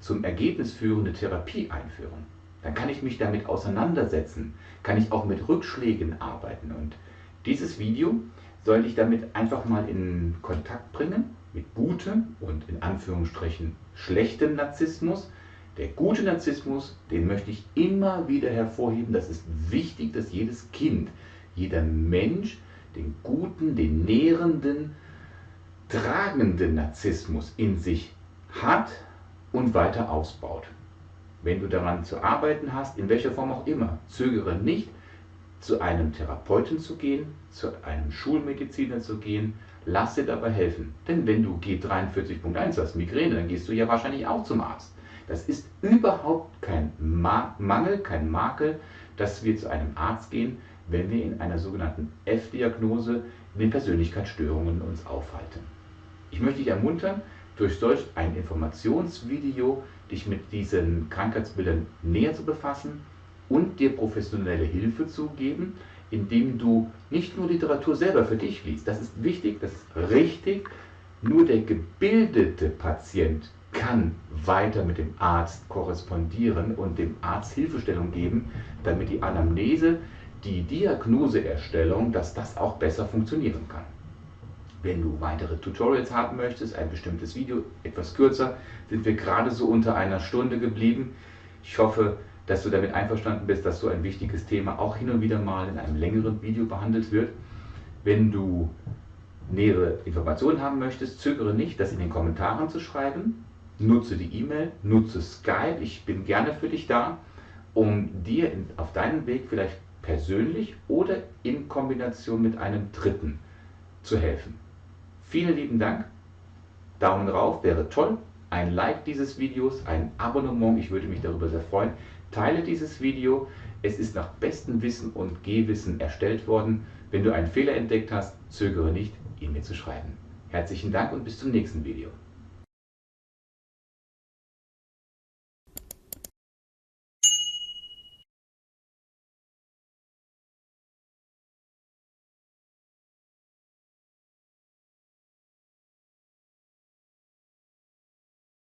zum Ergebnis führende Therapie einführen. Dann kann ich mich damit auseinandersetzen, kann ich auch mit Rückschlägen arbeiten. Und dieses Video soll ich damit einfach mal in Kontakt bringen mit gutem und in Anführungsstrichen schlechtem Narzissmus. Der gute Narzissmus, den möchte ich immer wieder hervorheben. Das ist wichtig, dass jedes Kind, jeder Mensch den guten, den nährenden, tragenden Narzissmus in sich hat und weiter ausbaut. Wenn du daran zu arbeiten hast, in welcher Form auch immer, zögere nicht, zu einem Therapeuten zu gehen, zu einem Schulmediziner zu gehen. Lass dir dabei helfen. Denn wenn du G dreiundvierzig Punkt eins hast, Migräne, dann gehst du ja wahrscheinlich auch zum Arzt. Das ist überhaupt kein Ma- Mangel, kein Makel, dass wir zu einem Arzt gehen, wenn wir in einer sogenannten F-Diagnose in den Persönlichkeitsstörungen uns aufhalten. Ich möchte dich ermuntern, durch solch ein Informationsvideo dich mit diesen Krankheitsbildern näher zu befassen und dir professionelle Hilfe zu geben, indem du nicht nur Literatur selber für dich liest. Das ist wichtig, das ist richtig. Nur der gebildete Patient kann weiter mit dem Arzt korrespondieren und dem Arzt Hilfestellung geben, damit die Anamnese, die Diagnoseerstellung, dass das auch besser funktionieren kann. Wenn du weitere Tutorials haben möchtest, ein bestimmtes Video, etwas kürzer, sind wir gerade so unter einer Stunde geblieben. Ich hoffe, dass du damit einverstanden bist, dass so ein wichtiges Thema auch hin und wieder mal in einem längeren Video behandelt wird. Wenn du nähere Informationen haben möchtest, zögere nicht, das in den Kommentaren zu schreiben. Nutze die E-Mail, nutze Skype. Ich bin gerne für dich da, um dir auf deinem Weg vielleicht persönlich oder in Kombination mit einem Dritten zu helfen. Vielen lieben Dank. Daumen rauf, wäre toll. Ein Like dieses Videos, ein Abonnement, ich würde mich darüber sehr freuen. Teile dieses Video. Es ist nach bestem Wissen und Gehwissen erstellt worden. Wenn du einen Fehler entdeckt hast, zögere nicht, ihn mir zu schreiben. Herzlichen Dank und bis zum nächsten Video.